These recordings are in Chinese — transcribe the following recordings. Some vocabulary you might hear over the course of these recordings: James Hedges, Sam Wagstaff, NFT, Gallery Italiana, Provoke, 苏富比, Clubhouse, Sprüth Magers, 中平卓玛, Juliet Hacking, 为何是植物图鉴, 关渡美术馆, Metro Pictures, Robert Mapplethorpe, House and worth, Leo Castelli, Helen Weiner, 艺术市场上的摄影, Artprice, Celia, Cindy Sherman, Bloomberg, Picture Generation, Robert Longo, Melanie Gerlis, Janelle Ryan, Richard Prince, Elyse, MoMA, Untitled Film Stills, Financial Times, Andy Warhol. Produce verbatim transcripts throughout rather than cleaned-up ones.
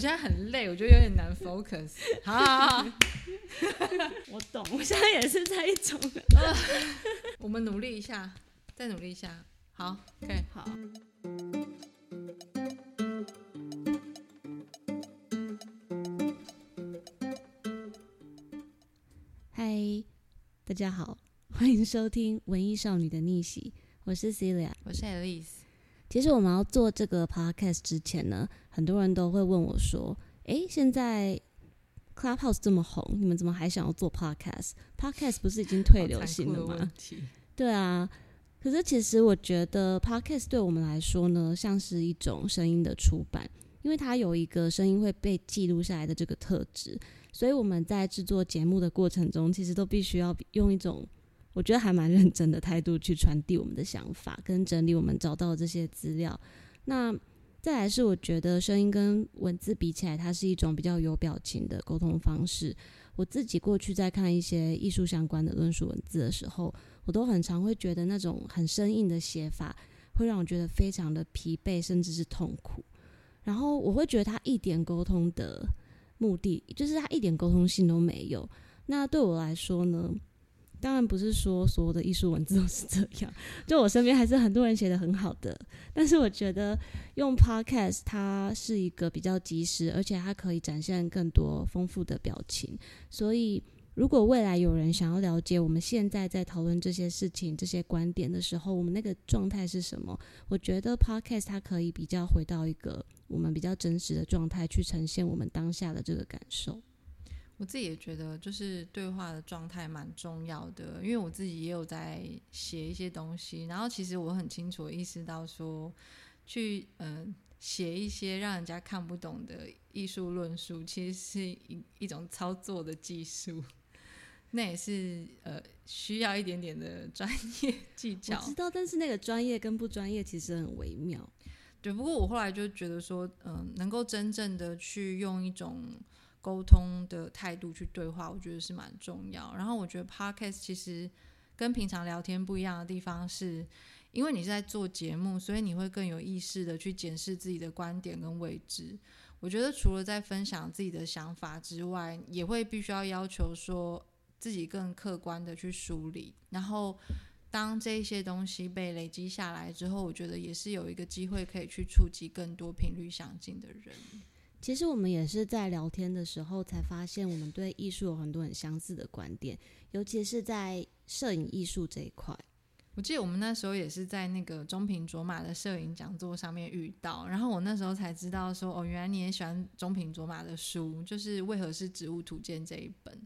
我现在很累，我觉得有点难 focus。好好好，我懂，我现在也是在一种、呃，我们努力一下，再努力一下。好 ，OK， 好。嗨，大家好，欢迎收听《文艺少女的逆袭》，我是 Celia， 我是 Elyse。其实我们要做这个 podcast 之前呢，很多人都会问我说，诶，现在 Clubhouse 这么红，你们怎么还想要做 podcast？ Podcast 不是已经退流行了吗？对啊，可是其实我觉得 podcast 对我们来说呢，像是一种声音的出版，因为它有一个声音会被记录下来的这个特质，所以我们在制作节目的过程中，其实都必须要用一种我觉得还蛮认真的态度去传递我们的想法跟整理我们找到的这些资料。那再来是我觉得声音跟文字比起来，它是一种比较有表情的沟通方式。我自己过去在看一些艺术相关的论述文字的时候，我都很常会觉得那种很生硬的写法会让我觉得非常的疲惫，甚至是痛苦。然后我会觉得它一点沟通的目的，就是它一点沟通性都没有。那对我来说呢，当然不是说所有的艺术文字都是这样，就我身边还是很多人写得很好的，但是我觉得用 podcast 它是一个比较及时，而且它可以展现更多丰富的表情。所以如果未来有人想要了解我们现在在讨论这些事情这些观点的时候，我们那个状态是什么，我觉得 podcast 它可以比较回到一个我们比较真实的状态，去呈现我们当下的这个感受。我自己也觉得就是对话的状态蛮重要的，因为我自己也有在写一些东西，然后其实我很清楚意识到说，去呃写一些让人家看不懂的艺术论述其实是 一, 一种操作的技术，那也是呃需要一点点的专业技巧。我知道，但是那个专业跟不专业其实很微妙。对，不过我后来就觉得说，嗯、呃，能够真正的去用一种沟通的态度去对话，我觉得是蛮重要。然后我觉得 podcast 其实跟平常聊天不一样的地方是，因为你是在做节目，所以你会更有意识的去检视自己的观点跟位置。我觉得除了在分享自己的想法之外，也会必须要要求说自己更客观的去梳理，然后当这些东西被累积下来之后，我觉得也是有一个机会可以去触及更多频率相近的人。其实我们也是在聊天的时候才发现，我们对艺术有很多很相似的观点，尤其是在摄影艺术这一块。我记得我们那时候也是在那个中平卓玛的摄影讲座上面遇到，然后我那时候才知道说，哦，原来你也喜欢中平卓玛的书，就是《为何是植物图鉴》这一本。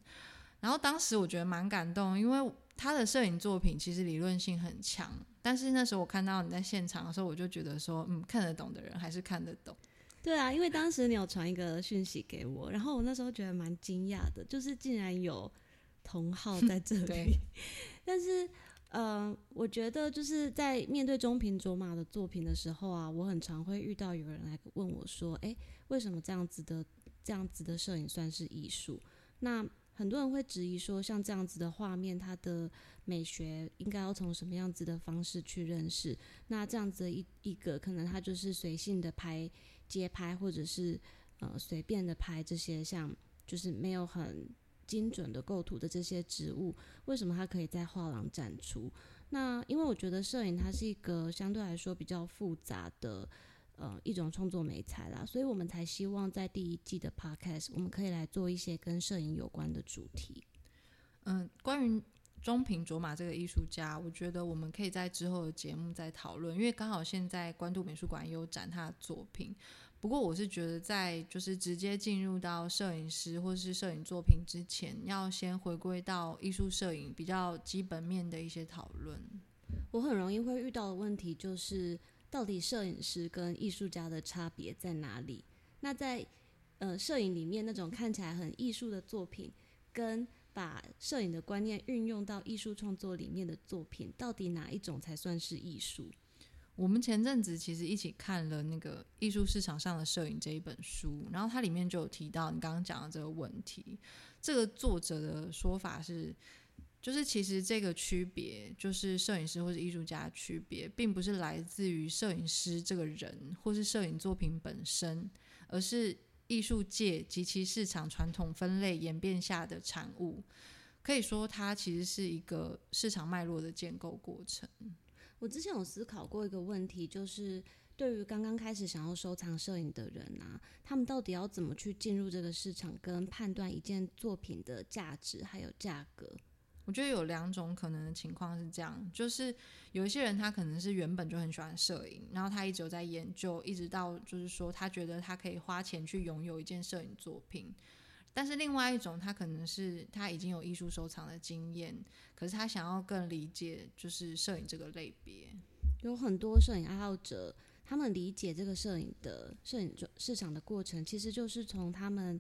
然后当时我觉得蛮感动，因为他的摄影作品其实理论性很强，但是那时候我看到你在现场的时候，我就觉得说，嗯，看得懂的人还是看得懂。对啊，因为当时你有传一个讯息给我，然后我那时候觉得蛮惊讶的，就是竟然有同好在这里。但是呃，我觉得就是在面对中平卓玛的作品的时候啊，我很常会遇到有人来问我说，哎，为什么这样子的这样子的摄影算是艺术？那很多人会质疑说，像这样子的画面，它的美学应该要从什么样子的方式去认识？那这样子的一一个可能，它就是随性的拍街拍，或者是呃随便的拍这些像就是没有很精准的构图的这些植物，为什么它可以在画廊展出？那因为我觉得摄影它是一个相对来说比较复杂的呃一种创作媒材啦，所以我们才希望在第一季的 podcast 我们可以来做一些跟摄影有关的主题。嗯，关于中平卓玛这个艺术家，我觉得我们可以在之后的节目再讨论，因为刚好现在关渡美术馆也有展他的作品。不过我是觉得在就是直接进入到摄影师或是摄影作品之前，要先回归到艺术摄影比较基本面的一些讨论。我很容易会遇到的问题就是到底摄影师跟艺术家的差别在哪里？那在呃摄影里面那种看起来很艺术的作品，跟把摄影的观念运用到艺术创作里面的作品，到底哪一种才算是艺术？我们前阵子其实一起看了那个《艺术市场上的摄影》这一本书，然后它里面就有提到你刚刚讲的这个问题。这个作者的说法是，就是其实这个区别，就是摄影师或是艺术家的区别，并不是来自于摄影师这个人或是摄影作品本身，而是艺术界及其市场传统分类演变下的产物，可以说它其实是一个市场脉络的建构过程。我之前有思考过一个问题，就是对于刚刚开始想要收藏摄影的人啊，他们到底要怎么去进入这个市场跟判断一件作品的价值还有价格？我觉得有两种可能的情况是这样，就是有一些人他可能是原本就很喜欢摄影，然后他一直有在研究，一直到就是说他觉得他可以花钱去拥有一件摄影作品。但是另外一种他可能是他已经有艺术收藏的经验，可是他想要更理解就是摄影这个类别。有很多摄影爱好者他们理解这个摄影的摄影市场的过程，其实就是从他们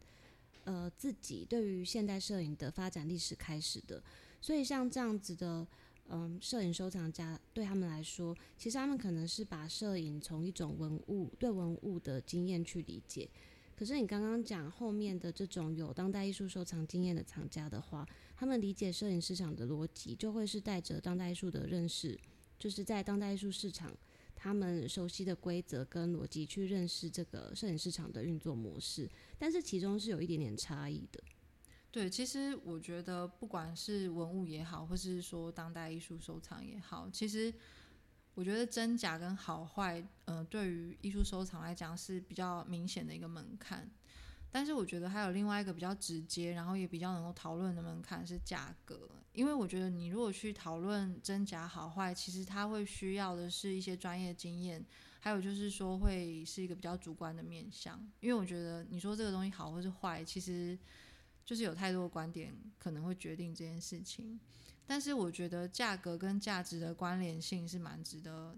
呃自己对于现代摄影的发展历史开始的。所以像这样子的嗯，摄影收藏家对他们来说，其实他们可能是把摄影从一种文物对文物的经验去理解。可是你刚刚讲后面的这种有当代艺术收藏经验的藏家的话，他们理解摄影市场的逻辑就会是带着当代艺术的认识，就是在当代艺术市场他们熟悉的规则跟逻辑去认识这个摄影市场的运作模式，但是其中是有一点点差异的。对，其实我觉得不管是文物也好，或是说当代艺术收藏也好，其实我觉得真假跟好坏、呃、对于艺术收藏来讲是比较明显的一个门槛。但是我觉得还有另外一个比较直接，然后也比较能够讨论的门槛是价格。因为我觉得你如果去讨论真假好坏，其实它会需要的是一些专业经验，还有就是说会是一个比较主观的面向。因为我觉得你说这个东西好或是坏，其实就是有太多观点可能会决定这件事情，但是我觉得价格跟价值的关联性是蛮值得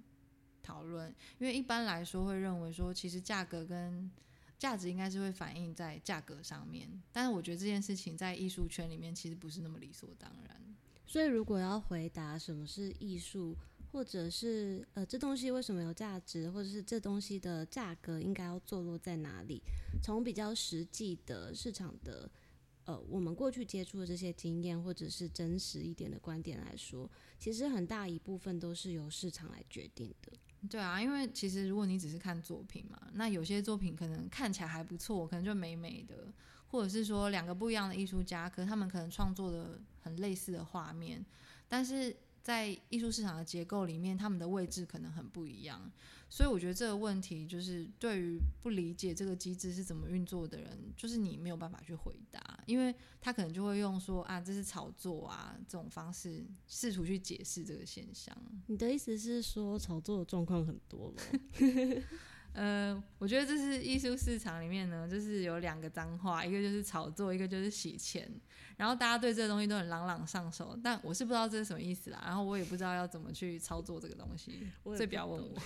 讨论。因为一般来说会认为说，其实价格跟价值应该是会反映在价格上面，但是我觉得这件事情在艺术圈里面其实不是那么理所当然。所以如果要回答什么是艺术，或者是呃这东西为什么有价值，或者是这东西的价格应该要坐落在哪里，从比较实际的市场的呃，我们过去接触的这些经验，或者是真实一点的观点来说，其实很大一部分都是由市场来决定的。对啊，因为其实如果你只是看作品嘛，那有些作品可能看起来还不错，可能就美美的，或者是说两个不一样的艺术家，可是他们可能创作的很类似的画面，但是在艺术市场的结构里面，他们的位置可能很不一样。所以我觉得这个问题就是对于不理解这个机制是怎么运作的人，就是你没有办法去回答，因为他可能就会用说啊这是炒作啊这种方式试图去解释这个现象。你的意思是说炒作的状况很多了？呃，我觉得这是艺术市场里面呢，就是有两个脏话，一个就是炒作，一个就是洗钱。然后大家对这个东西都很朗朗上手，但我是不知道这是什么意思啦，然后我也不知道要怎么去操作这个东西，所以不要问我。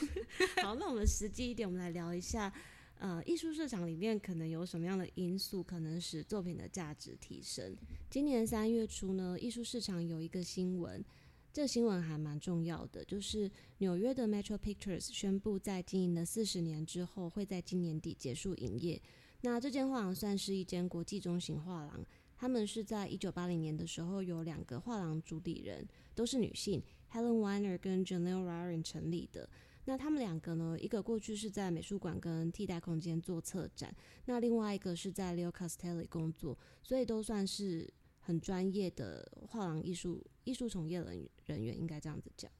好，那我们实际一点，我们来聊一下呃，艺术市场里面可能有什么样的因素可能使作品的价值提升。今年三月初呢，艺术市场有一个新闻，这新闻还蛮重要的，就是纽约的 Metro Pictures 宣布在经营了四十年之后会在今年底结束营业。那这间画廊算是一间国际中型画廊，他们是在一九八零年的时候有两个画廊主理人都是女性 Helen Weiner 跟 Janelle Ryan 成立的。那他们两个呢，一个过去是在美术馆跟替代空间做策展，那另外一个是在 Leo Castelli 工作，所以都算是很专业的画廊艺术艺术从业人人员，应该这样子讲。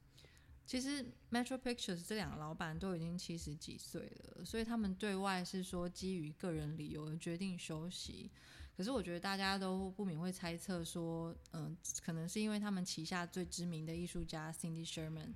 其实 Metro Pictures 这两个老板都已经七十几岁了，所以他们对外是说基于个人理由而决定休息。可是我觉得大家都不免会猜测说，嗯、呃，可能是因为他们旗下最知名的艺术家 Cindy Sherman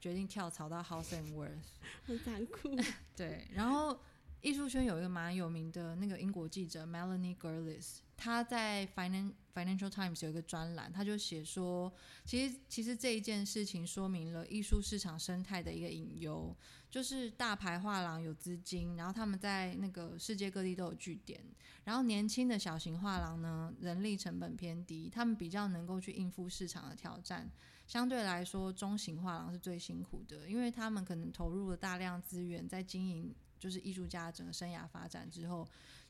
决定跳槽到 House and worth， 很残酷。对，然后艺术圈有一个蛮有名的那个英国记者 Melanie Gerlis，他在 Financial Times 有一个专栏，他就写说其实, 其实这一件事情说明了艺术市场生态的一个隐忧，就是大牌画廊有资金，然后他们在那个世界各地都有据点，然后年轻的小型画廊呢人力成本偏低，他们比较能够去应付市场的挑战。相对来说中型画廊是最辛苦的，因为他们可能投入了大量资源在经营就是艺术家整个生涯发展之后，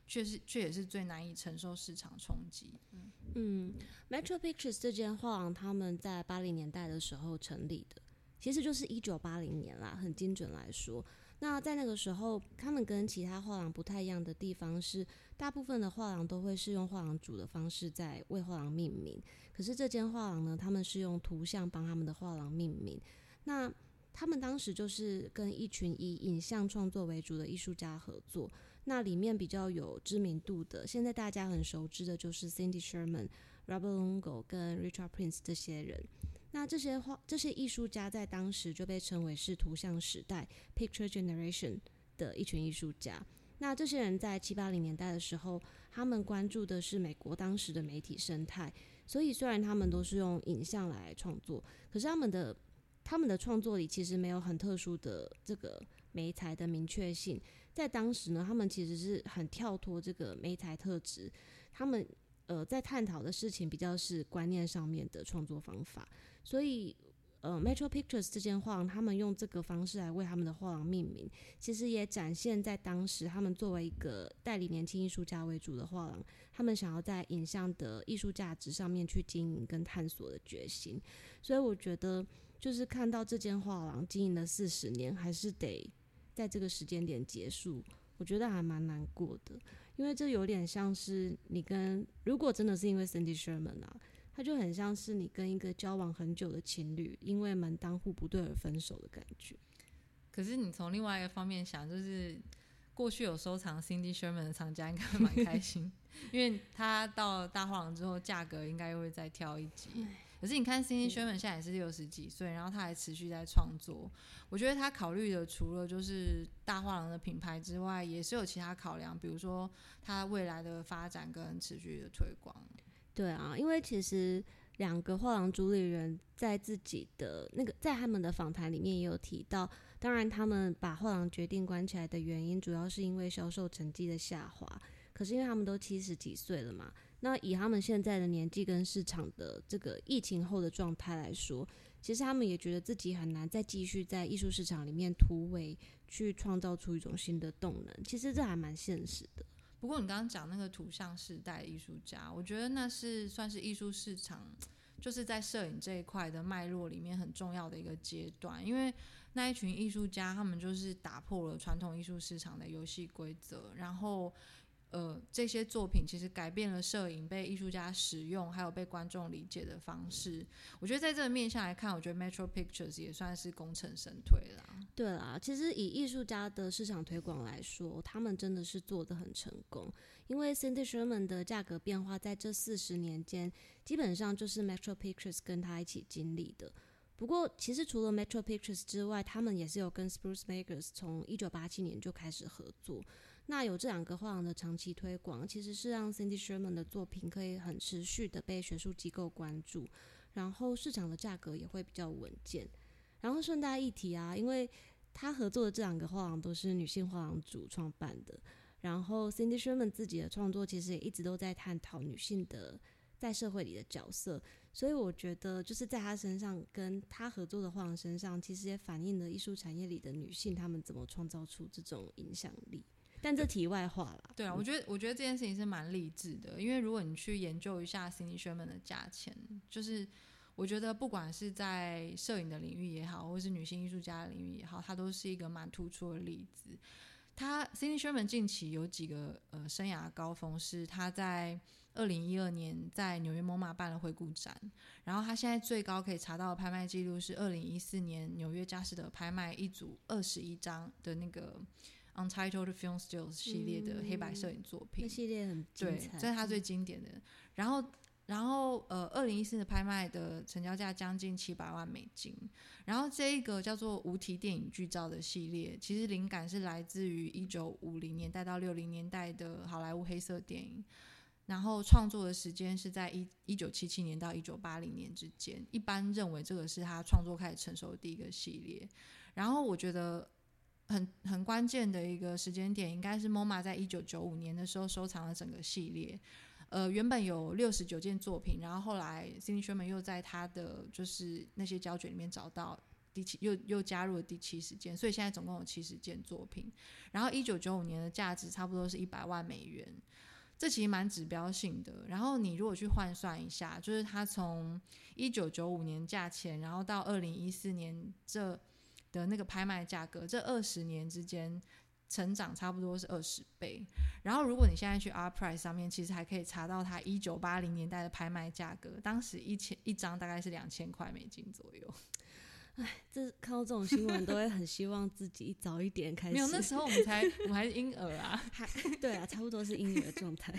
确实却也是最难以承受市场冲击。嗯, 嗯 Metro Pictures 这间画廊他们在八零年代的时候成立的，其实就是一九八零年啦，很精准来说。那在那个时候，他们跟其他画廊不太一样的地方是，大部分的画廊都会是用画廊主的方式在为画廊命名，可是这间画廊呢，他们是用图像帮他们的画廊命名。那他们当时就是跟一群以影像创作为主的艺术家合作，那里面比较有知名度的，现在大家很熟知的就是 Cindy Sherman、 Robert Longo 跟 Richard Prince 这些人。那这些画这些艺术家在当时就被称为是图像时代 Picture Generation 的一群艺术家。那这些人在七八零年代的时候，他们关注的是美国当时的媒体生态，所以虽然他们都是用影像来创作，可是他们的他们的创作里其实没有很特殊的这个媒材的明确性。在当时呢，他们其实是很跳脱这个媒材特质，他们呃在探讨的事情比较是观念上面的创作方法。所以呃 Metro Pictures 这间画廊，他们用这个方式来为他们的画廊命名，其实也展现在当时他们作为一个代理年轻艺术家为主的画廊，他们想要在影像的艺术价值上面去经营跟探索的决心。所以我觉得就是看到这间画廊经营了四十年，还是得在这个时间点结束，我觉得还蛮难过的。因为这有点像是你跟，如果真的是因为 Cindy Sherman 啊，它就很像是你跟一个交往很久的情侣，因为门当户不对而分手的感觉。可是你从另外一个方面想，就是过去有收藏 Cindy Sherman 的藏家应该蛮开心因为他到大画廊之后价格应该会再跳一级。可是你看 Cindy Sherman 现在也是六十几岁，然后他还持续在创作，我觉得他考虑的除了就是大画廊的品牌之外，也是有其他考量，比如说他未来的发展跟持续的推广。对啊，因为其实两个画廊主理人在自己的那个在他们的访谈里面也有提到，当然他们把画廊决定关起来的原因主要是因为销售成绩的下滑，可是因为他们都七十几岁了嘛，那以他们现在的年纪跟市场的这个疫情后的状态来说，其实他们也觉得自己很难再继续在艺术市场里面突围，去创造出一种新的动能，其实这还蛮现实的。不过你刚刚讲那个图像时代艺术家，我觉得那是算是艺术市场就是在摄影这一块的脉络里面很重要的一个阶段，因为那一群艺术家他们就是打破了传统艺术市场的游戏规则，然后呃，这些作品其实改变了摄影被艺术家使用还有被观众理解的方式。我觉得在这个面向来看，我觉得 Metro Pictures 也算是功成身退啦。对啦，其实以艺术家的市场推广来说，他们真的是做得很成功，因为 Cindy Sherman 的价格变化在这四十年间基本上就是 Metro Pictures 跟他一起经历的。不过其实除了 Metro Pictures 之外，他们也是有跟 Sprüth Magers 从一九八七年就开始合作。那有这两个画廊的长期推广，其实是让 Cindy Sherman 的作品可以很持续的被学术机构关注，然后市场的价格也会比较稳健。然后顺带一提啊，因为他合作的这两个画廊都是女性画廊主创办的，然后 Cindy Sherman 自己的创作其实也一直都在探讨女性的在社会里的角色，所以我觉得就是在他身上跟他合作的画廊身上，其实也反映了艺术产业里的女性她们怎么创造出这种影响力。但这题外话啦。对啊，我觉得我觉得这件事情是蛮励志的，因为如果你去研究一下 Cindy Sherman 的价钱，就是我觉得不管是在摄影的领域也好，或是女性艺术家的领域也好，它都是一个蛮突出的例子。他 Cindy Sherman 近期有几个呃生涯高峰是他在二零一二年在纽约 MoMA 办了回顾展，然后他现在最高可以查到的拍卖记录是二零一四年纽约佳士得拍卖一组二十一张的那个 Untitled Film Stills 系列的黑白摄影作品，嗯、那系列很精彩，对，这是他最经典的。然后。然后呃，二零一四的拍卖的成交价将近七百万美金。然后这一个叫做无题电影剧照的系列，其实灵感是来自于一九五零年代到六零年代的好莱坞黑色电影。然后创作的时间是在一九七七年到一九八零年之间。一般认为这个是他创作开始成熟的第一个系列。然后我觉得很很关键的一个时间点，应该是 MoMA 在一九九五年的时候收藏了整个系列。呃，原本有六十九件作品，然后后来 Cindy Sherman 又在他的就是那些胶卷里面找到第七，又又加入了第七十件，所以现在总共有七十件作品。然后一九九五年的价值差不多是一百万美元，这其实蛮指标性的。然后你如果去换算一下，就是他从一九九五年价钱，然后到二零一四年这的那个拍卖价格这二十年之间成长差不多是二十倍，然后如果你现在去 Artprice 上面，其实还可以查到它一九八零年代的拍卖价格，当时一千一张大概是两千块美金左右。哎，这看到这种新闻都会很希望自己早一点开始。没有，那时候我们才我们还是婴儿啊，对啊，差不多是婴儿状态。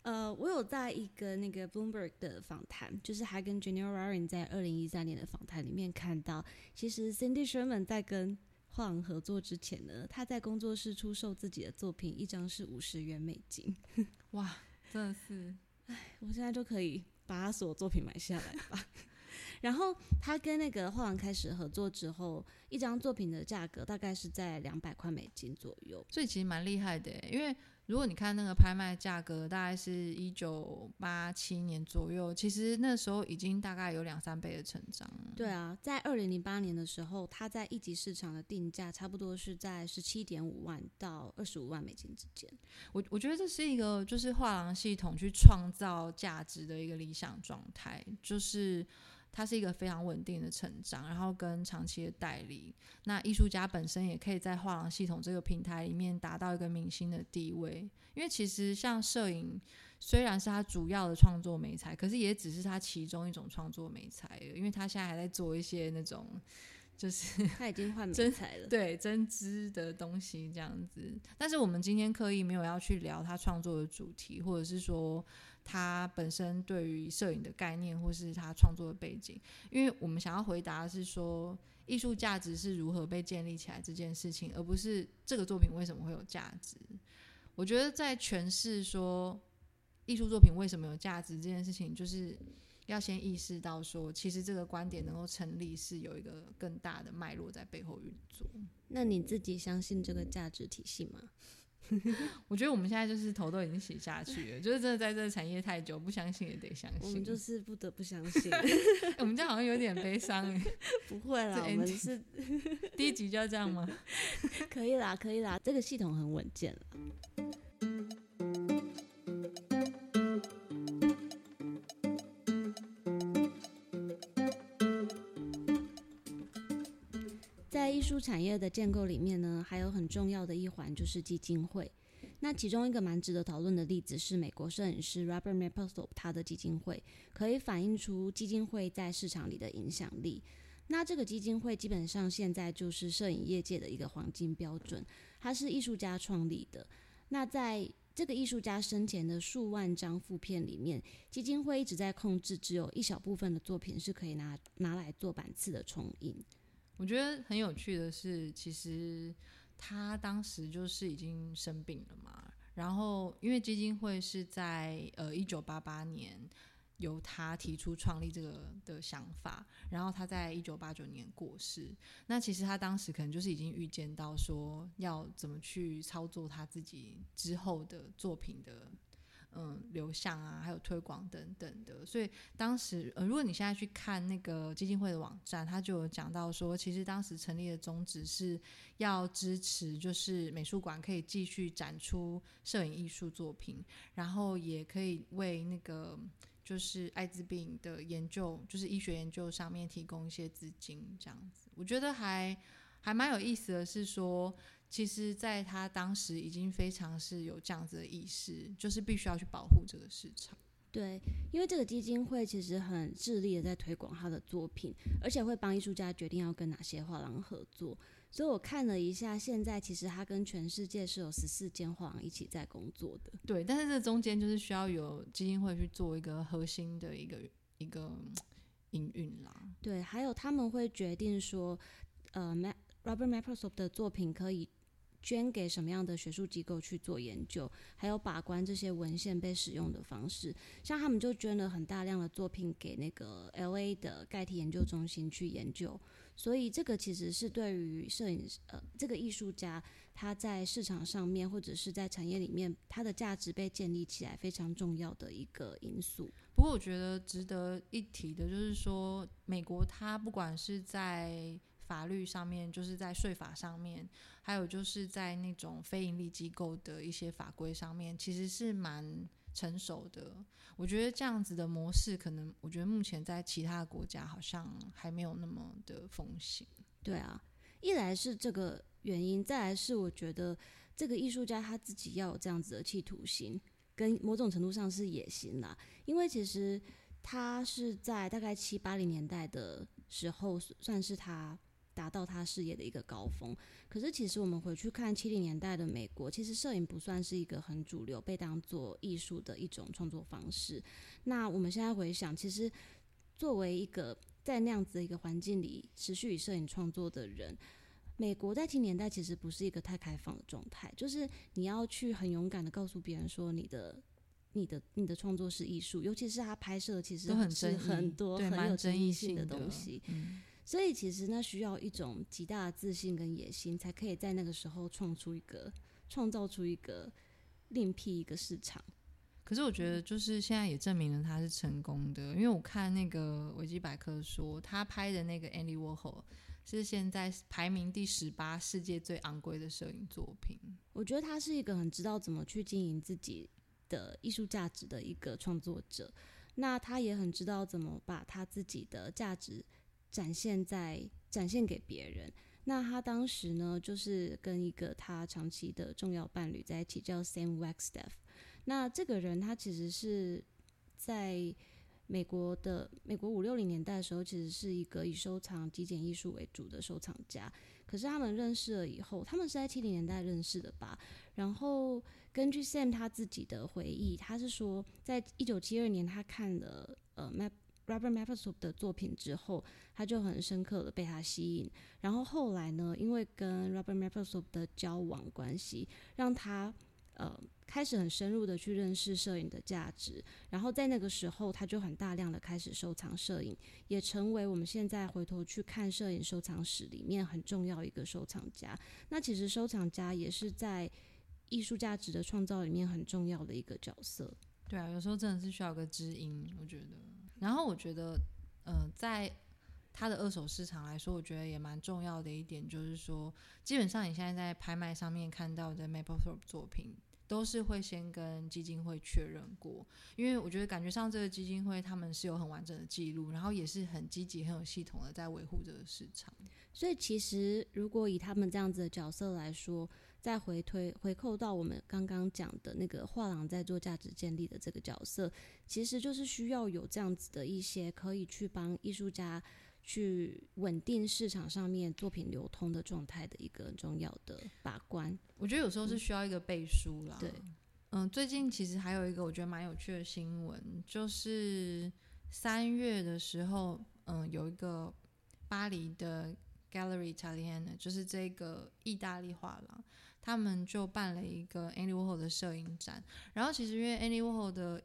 呃，我有在一个那个 Bloomberg 的访谈，就是还跟 Janelle Ryan 在二零一三年的访谈里面看到，其实 Cindy Sherman 在跟画廊合作之前呢，他在工作室出售自己的作品，一张是五十元美金。哇，真的是，哎，我现在就可以把他所有作品买下来吧。然后他跟那个画廊开始合作之后，一张作品的价格大概是在两百块美金左右，所以其实蛮厉害的耶。因为如果你看那个拍卖价格，大概是一九八七年左右，其实那时候已经大概有两三倍的成长了。对啊，在二零零八年的时候，它在一级市场的定价差不多是在十七点五万到二十五万美金之间。我我觉得这是一个就是画廊系统去创造价值的一个理想状态，就是它是一个非常稳定的成长，然后跟长期的代理，那艺术家本身也可以在画廊系统这个平台里面达到一个明星的地位。因为其实像摄影虽然是他主要的创作媒材，可是也只是他其中一种创作媒材，因为他现在还在做一些那种就是他已经换媒材了，对，针织的东西这样子。但是我们今天刻意没有要去聊他创作的主题，或者是说他本身对于摄影的概念，或是他创作的背景，因为我们想要回答的是说艺术价值是如何被建立起来这件事情，而不是这个作品为什么会有价值。我觉得在诠释说艺术作品为什么有价值这件事情，就是要先意识到说其实这个观点能够成立是有一个更大的脉络在背后运作。那你自己相信这个价值体系吗？我觉得我们现在就是头都已经洗下去了，就是真的在这个产业太久，不相信也得相信，我们就是不得不相信。欸，我们这样好像有点悲伤。不会啦，我们是第一集就要这样吗？可以啦可以啦，这个系统很稳健啦。在艺术产业的建构里面呢，还有很重要的一环就是基金会。那其中一个蛮值得讨论的例子是美国摄影师 Robert Mapplethorpe 他的基金会，可以反映出基金会在市场里的影响力。那这个基金会基本上现在就是摄影业界的一个黄金标准，它是艺术家创立的。那在这个艺术家生前的数万张负片里面，基金会一直在控制只有一小部分的作品是可以 拿, 拿来做版次的重印。我觉得很有趣的是，其实他当时就是已经生病了嘛，然后因为基金会是在呃一九八八年由他提出创立这个的想法，然后他在一九八九年过世。那其实他当时可能就是已经预见到说要怎么去操作他自己之后的作品的嗯，流向啊，还有推广等等的。所以当时、呃、如果你现在去看那个基金会的网站，他就有讲到说其实当时成立的宗旨是要支持就是美术馆可以继续展出摄影艺术作品，然后也可以为那个就是艾滋病的研究，就是医学研究上面提供一些资金这样子。我觉得还还蛮有意思的是说，其实在他当时已经非常是有这样子的意识，就是必须要去保护这个市场。对，因为这个基金会其实很致力的在推广他的作品，而且会帮艺术家决定要跟哪些画廊合作。所以我看了一下，现在其实他跟全世界是有十四间画廊一起在工作的。对，但是这中间就是需要有基金会去做一个核心的一个一个营运啦。对，还有他们会决定说，呃 ，Robert Mapplethorpe 的作品可以捐给什么样的学术机构去做研究，还有把关这些文献被使用的方式。像他们就捐了很大量的作品给那个 L A 的盖蒂研究中心去研究，所以这个其实是对于摄影呃这个艺术家他在市场上面或者是在产业里面他的价值被建立起来非常重要的一个因素。不过我觉得值得一提的就是说，美国他不管是在法律上面，就是在税法上面，还有就是在那种非盈利机构的一些法规上面，其实是蛮成熟的。我觉得这样子的模式可能我觉得目前在其他国家好像还没有那么的风行。对啊，一来是这个原因，再来是我觉得这个艺术家他自己要有这样子的企图心，跟某种程度上是野心啦。因为其实他是在大概七八零年代的时候，算是他达到他事业的一个高峰。可是其实我们回去看七零年代的美国，其实摄影不算是一个很主流被当作艺术的一种创作方式。那我们现在回想，其实作为一个在那样子的一个环境里持续以摄影创作的人，美国在七零年代其实不是一个太开放的状态，就是你要去很勇敢的告诉别人说你的你的你的创作是艺术，尤其是他拍摄其实都很争议，很多很有争议性的东西，嗯，所以其实那需要一种极大的自信跟野心，才可以在那个时候创出一个创造出一个另辟一个市场。可是我觉得就是现在也证明了他是成功的，因为我看那个维基百科说他拍的那个 Andy Warhol是现在排名第十八世界最昂贵的摄影作品。我觉得他是一个很知道怎么去经营自己的艺术价值的一个创作者，那他也很知道怎么把他自己的价值展现在展现给别人。那他当时呢就是跟一个他长期的重要伴侣在一起，叫 Sam Wagstaff。 那这个人他其实是在美国的美国五六零年代的时候，其实是一个以收藏极简艺术为主的收藏家。可是他们认识了以后，他们是在七零年代认识的吧？然后根据 Sam 他自己的回忆，他是说，在一九七二年他看了呃 Robert Mapplethorpe 的作品之后，他就很深刻的被他吸引。然后后来呢，因为跟 Robert Mapplethorpe 的交往关系，让他呃。开始很深入的去认识摄影的价值，然后在那个时候他就很大量的开始收藏摄影，也成为我们现在回头去看摄影收藏史里面很重要一个收藏家。那其实收藏家也是在艺术价值的创造里面很重要的一个角色。对啊，有时候真的是需要个知音，我觉得。然后我觉得呃，在它的二手市场来说，我觉得也蛮重要的一点就是说，基本上你现在在拍卖上面看到的 Mapplethorpe 作品都是会先跟基金会确认过，因为我觉得感觉上这个基金会他们是有很完整的记录，然后也是很积极很有系统的在维护这个市场。所以其实如果以他们这样子的角色来说，再回推回扣到我们刚刚讲的那个画廊在做价值建立的这个角色，其实就是需要有这样子的一些可以去帮艺术家去稳定市场上面作品流通的状态的一个很重要的把关。我觉得有时候是需要一个背书啦。嗯、对，嗯，最近其实还有一个我觉得蛮有趣的新闻，就是三月的时候，嗯，有一个巴黎的 Gallery Italiana， 就是这个意大利画廊，他们就办了一个 Andy Warhol 的摄影展。然后其实因为 Andy Warhol 的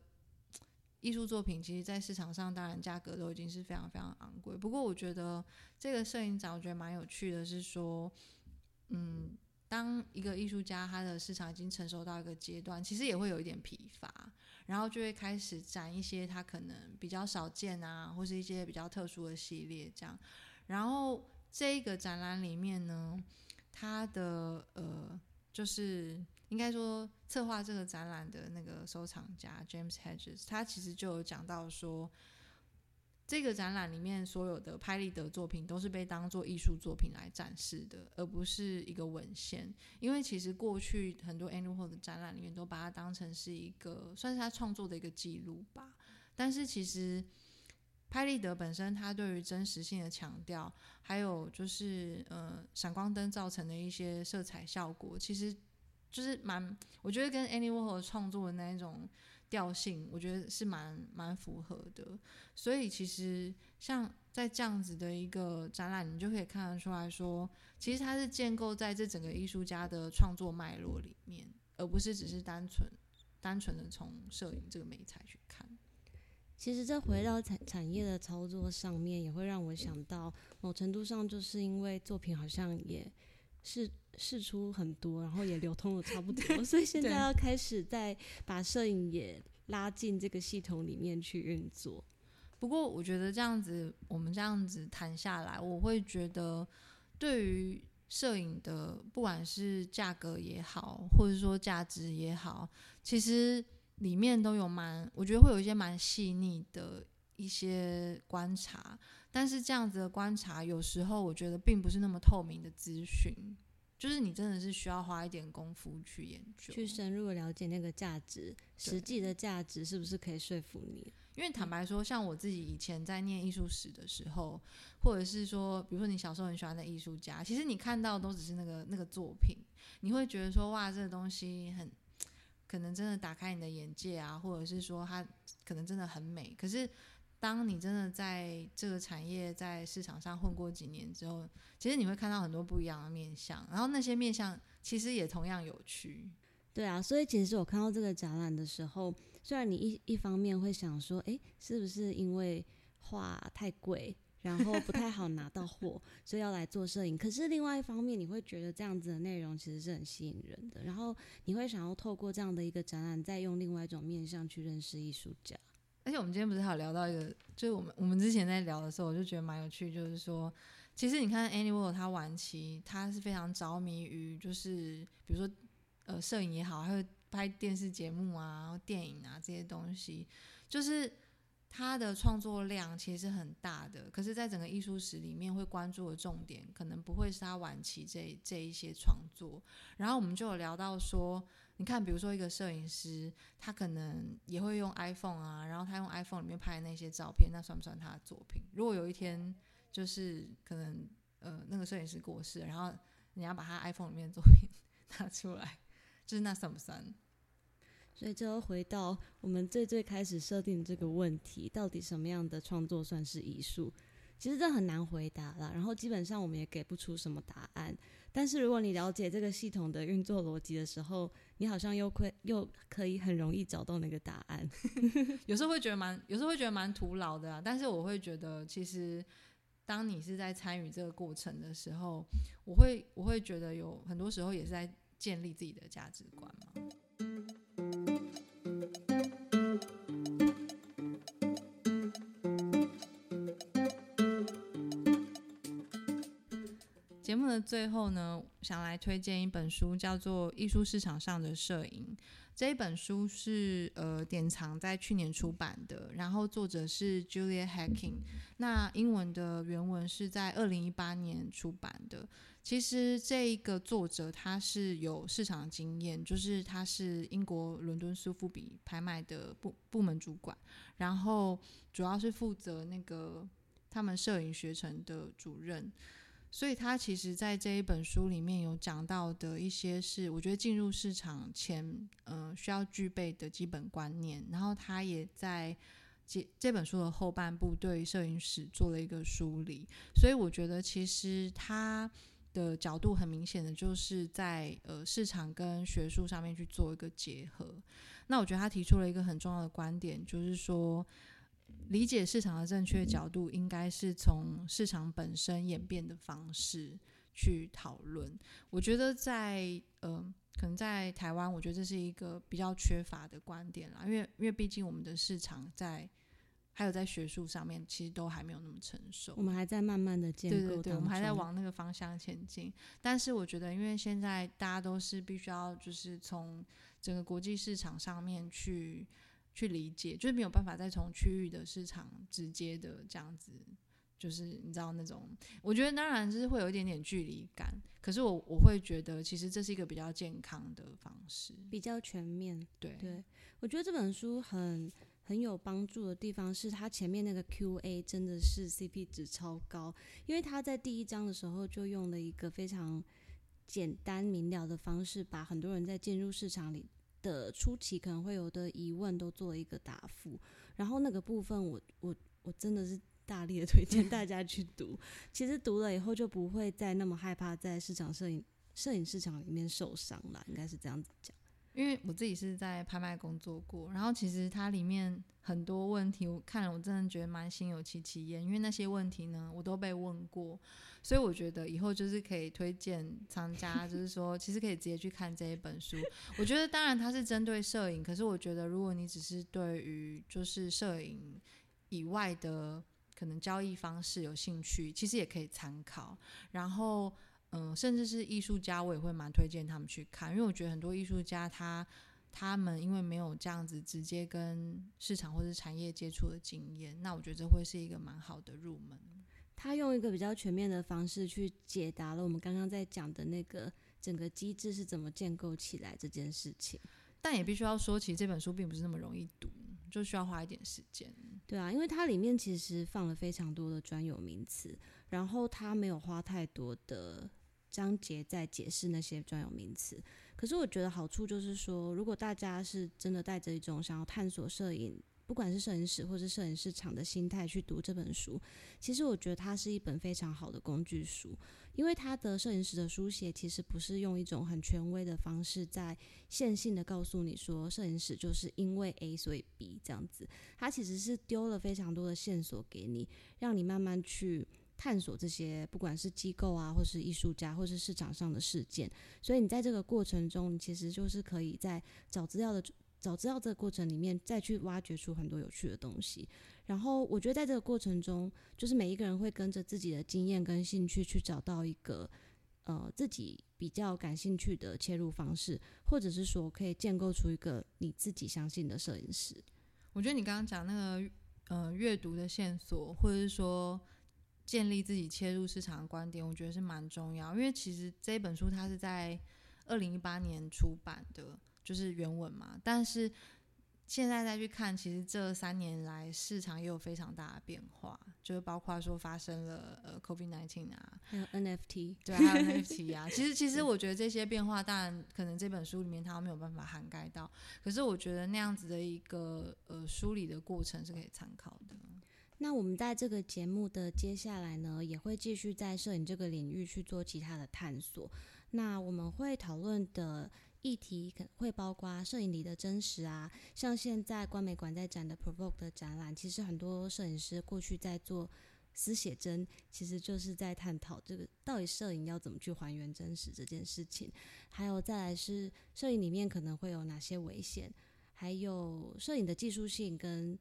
艺术作品其实在市场上当然价格都已经是非常非常昂贵，不过我觉得这个摄影展我觉得蛮有趣的是说，嗯，当一个艺术家他的市场已经成熟到一个阶段，其实也会有一点疲乏，然后就会开始展一些他可能比较少见啊，或是一些比较特殊的系列这样。然后这个展览里面呢，他的呃就是应该说策划这个展览的那个收藏家 James Hedges， 他其实就有讲到说，这个展览里面所有的拍立得作品都是被当作艺术作品来展示的，而不是一个文献。因为其实过去很多 Andy Warhol 的展览里面都把它当成是一个算是他创作的一个记录吧，但是其实拍立得本身它对于真实性的强调，还有就是呃闪光灯造成的一些色彩效果，其实就是蛮，我觉得跟 Andy Warhol 创作的那一种调性，我觉得是蛮蛮符合的。所以其实像在这样子的一个展览，你就可以看得出来说，其实它是建构在这整个艺术家的创作脉络里面，而不是只是单纯单纯的从摄影这个媒材去看。其实这回到产业的操作上面，也会让我想到，某程度上就是因为作品好像也是释出很多，然后也流通了差不多，所以现在要开始再把摄影也拉进这个系统里面去运作。不过我觉得这样子，我们这样子谈下来，我会觉得对于摄影的不管是价格也好，或者说价值也好，其实里面都有蛮，我觉得会有一些蛮细腻的一些观察，但是这样子的观察有时候我觉得并不是那么透明的资讯，就是你真的是需要花一点功夫去研究，去深入了解那个价值，实际的价值是不是可以说服你。因为坦白说，像我自己以前在念艺术史的时候，或者是说比如说你小时候很喜欢的艺术家，其实你看到的都只是那个那个作品，你会觉得说哇，这个东西很可能真的打开你的眼界啊，或者是说它可能真的很美。可是当你真的在这个产业在市场上混过几年之后，其实你会看到很多不一样的面向，然后那些面向其实也同样有趣。对啊，所以其实我看到这个展览的时候，虽然你 一, 一方面会想说哎，是不是因为画太贵然后不太好拿到货所以要来做摄影，可是另外一方面你会觉得这样子的内容其实是很吸引人的，然后你会想要透过这样的一个展览再用另外一种面向去认识艺术家。而且我们今天不是还有聊到一个，就是我们我们之前在聊的时候，我就觉得蛮有趣，就是说，其实你看 Andy Warhol 他晚期他是非常着迷于，就是比如说呃摄影也好，还有拍电视节目啊、电影啊这些东西，就是他的创作量其实是很大的。可是，在整个艺术史里面会关注的重点，可能不会是他晚期这这一些创作。然后我们就有聊到说，你看比如说一个摄影师他可能也会用 iPhone 啊，然后他用 iPhone 里面拍的那些照片，那算不算他的作品？如果有一天就是可能呃那个摄影师过世，然后人家把他 iPhone 里面的作品拿出来，就是那算不算？所以这又回到我们最最开始设定这个问题，到底什么样的创作算是艺术？其实这很难回答啦，然后基本上我们也给不出什么答案。但是如果你了解这个系统的运作逻辑的时候，你好像又可又可以很容易找到那个答案。有时候会觉得蛮，有时候会觉得蛮徒劳的啊。但是我会觉得，其实当你是在参与这个过程的时候，我会我会觉得有很多时候也是在建立自己的价值观嘛。节目的最后呢，想来推荐一本书，叫做《艺术市场上的摄影》。这一本书是呃典藏在去年出版的，然后作者是 Juliet Hacking， 那英文的原文是在二零一八年出版的。其实这一个作者他是有市场经验，就是他是英国伦敦苏富比拍卖的 部, 部门主管，然后主要是负责那个他们摄影学程的主任。所以他其实在这一本书里面有讲到的一些是我觉得进入市场前、呃、需要具备的基本观念，然后他也在这本书的后半部对摄影史做了一个梳理。所以我觉得其实他的角度很明显的就是在、呃、市场跟学术上面去做一个结合。那我觉得他提出了一个很重要的观点，就是说理解市场的正确角度应该是从市场本身演变的方式去讨论。我觉得在、呃、可能在台湾，我觉得这是一个比较缺乏的观点啦，因为因为毕竟我们的市场在还有在学术上面其实都还没有那么成熟，我们还在慢慢的建构当中。对对对，我们还在往那个方向前进。但是我觉得因为现在大家都是必须要就是从整个国际市场上面去去理解，就是没有办法再从区域的市场直接的这样子，就是你知道那种，我觉得当然就是会有一点点距离感，可是我我会觉得其实这是一个比较健康的方式，比较全面。对对，我觉得这本书很很有帮助的地方是他前面那个 Q A 真的是 C P 值超高，因为他在第一章的时候就用了一个非常简单明了的方式，把很多人在进入市场里的初期可能会有的疑问都做一个答复，然后那个部分我我我真的是大力的推荐大家去读。其实读了以后就不会再那么害怕在市场摄影摄影市场里面受伤了，应该是这样子讲。因为我自己是在拍卖工作过，然后其实它里面很多问题我看了我真的觉得蛮心有戚戚焉，因为那些问题呢我都被问过，所以我觉得以后就是可以推荐藏家，就是说其实可以直接去看这一本书。我觉得当然它是针对摄影，可是我觉得如果你只是对于就是摄影以外的可能交易方式有兴趣，其实也可以参考。然后嗯、甚至是艺术家我也会蛮推荐他们去看，因为我觉得很多艺术家他他们因为没有这样子直接跟市场或是产业接触的经验，那我觉得这会是一个蛮好的入门。他用一个比较全面的方式去解答了我们刚刚在讲的那个整个机制是怎么建构起来这件事情，但也必须要说其实这本书并不是那么容易读，就需要花一点时间。对啊，因为它里面其实放了非常多的专有名词，然后它没有花太多的章节在解释那些专有名词。可是我觉得好处就是说，如果大家是真的带着一种想要探索摄影，不管是摄影史或是摄影市场的心态去读这本书，其实我觉得它是一本非常好的工具书，因为它的摄影史的书写其实不是用一种很权威的方式在线性的告诉你说摄影史就是因为 A 所以 B 这样子，它其实是丢了非常多的线索给你，让你慢慢去探索这些不管是机构啊或是艺术家或是市场上的事件，所以你在这个过程中你其实就是可以在找资料的早知道这个过程里面再去挖掘出很多有趣的东西，然后我觉得在这个过程中就是每一个人会跟着自己的经验跟兴趣去找到一个呃自己比较感兴趣的切入方式，或者是说可以建构出一个你自己相信的摄影师。我觉得你刚刚讲那个呃阅读的线索或者是说建立自己切入市场的观点，我觉得是蛮重要，因为其实这本书它是在二零一八年出版的，就是原文嘛，但是现在再去看，其实这三年来市场也有非常大的变化，就是包括说发生了、呃、COVID 十九 啊，还有 N F T， 对，还有 N F T 啊。其实其实我觉得这些变化，当然可能这本书里面它没有办法涵盖到，可是我觉得那样子的一个呃梳理的过程是可以参考的。那我们在这个节目的接下来呢，也会继续在摄影这个领域去做其他的探索。那我们会讨论的议题会包括摄影里的真实啊，像现在观美馆在展的 Provoke 的展览，其实很多摄影师过去在做私写真，其实就是在探讨这个到底摄影要怎么去还原真实这件事情，还有再来是摄影里面可能会有哪些危险，还有摄影的技术性跟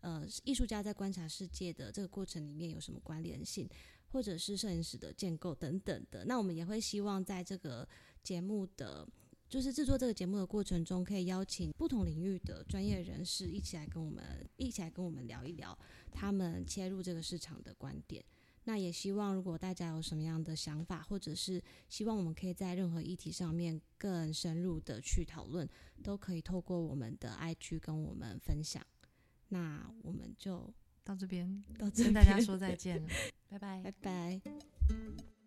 呃艺术家在观察世界的这个过程里面有什么关联性，或者是摄影史的建构等等的。那我们也会希望在这个节目的就是制作这个节目的过程中，可以邀请不同领域的专业人士一起来跟我们一起来跟我们聊一聊他们切入这个市场的观点。那也希望如果大家有什么样的想法，或者是希望我们可以在任何议题上面更深入的去讨论，都可以透过我们的 I G 跟我们分享。那我们就到这边，到这边跟大家说再见了，拜拜，拜拜。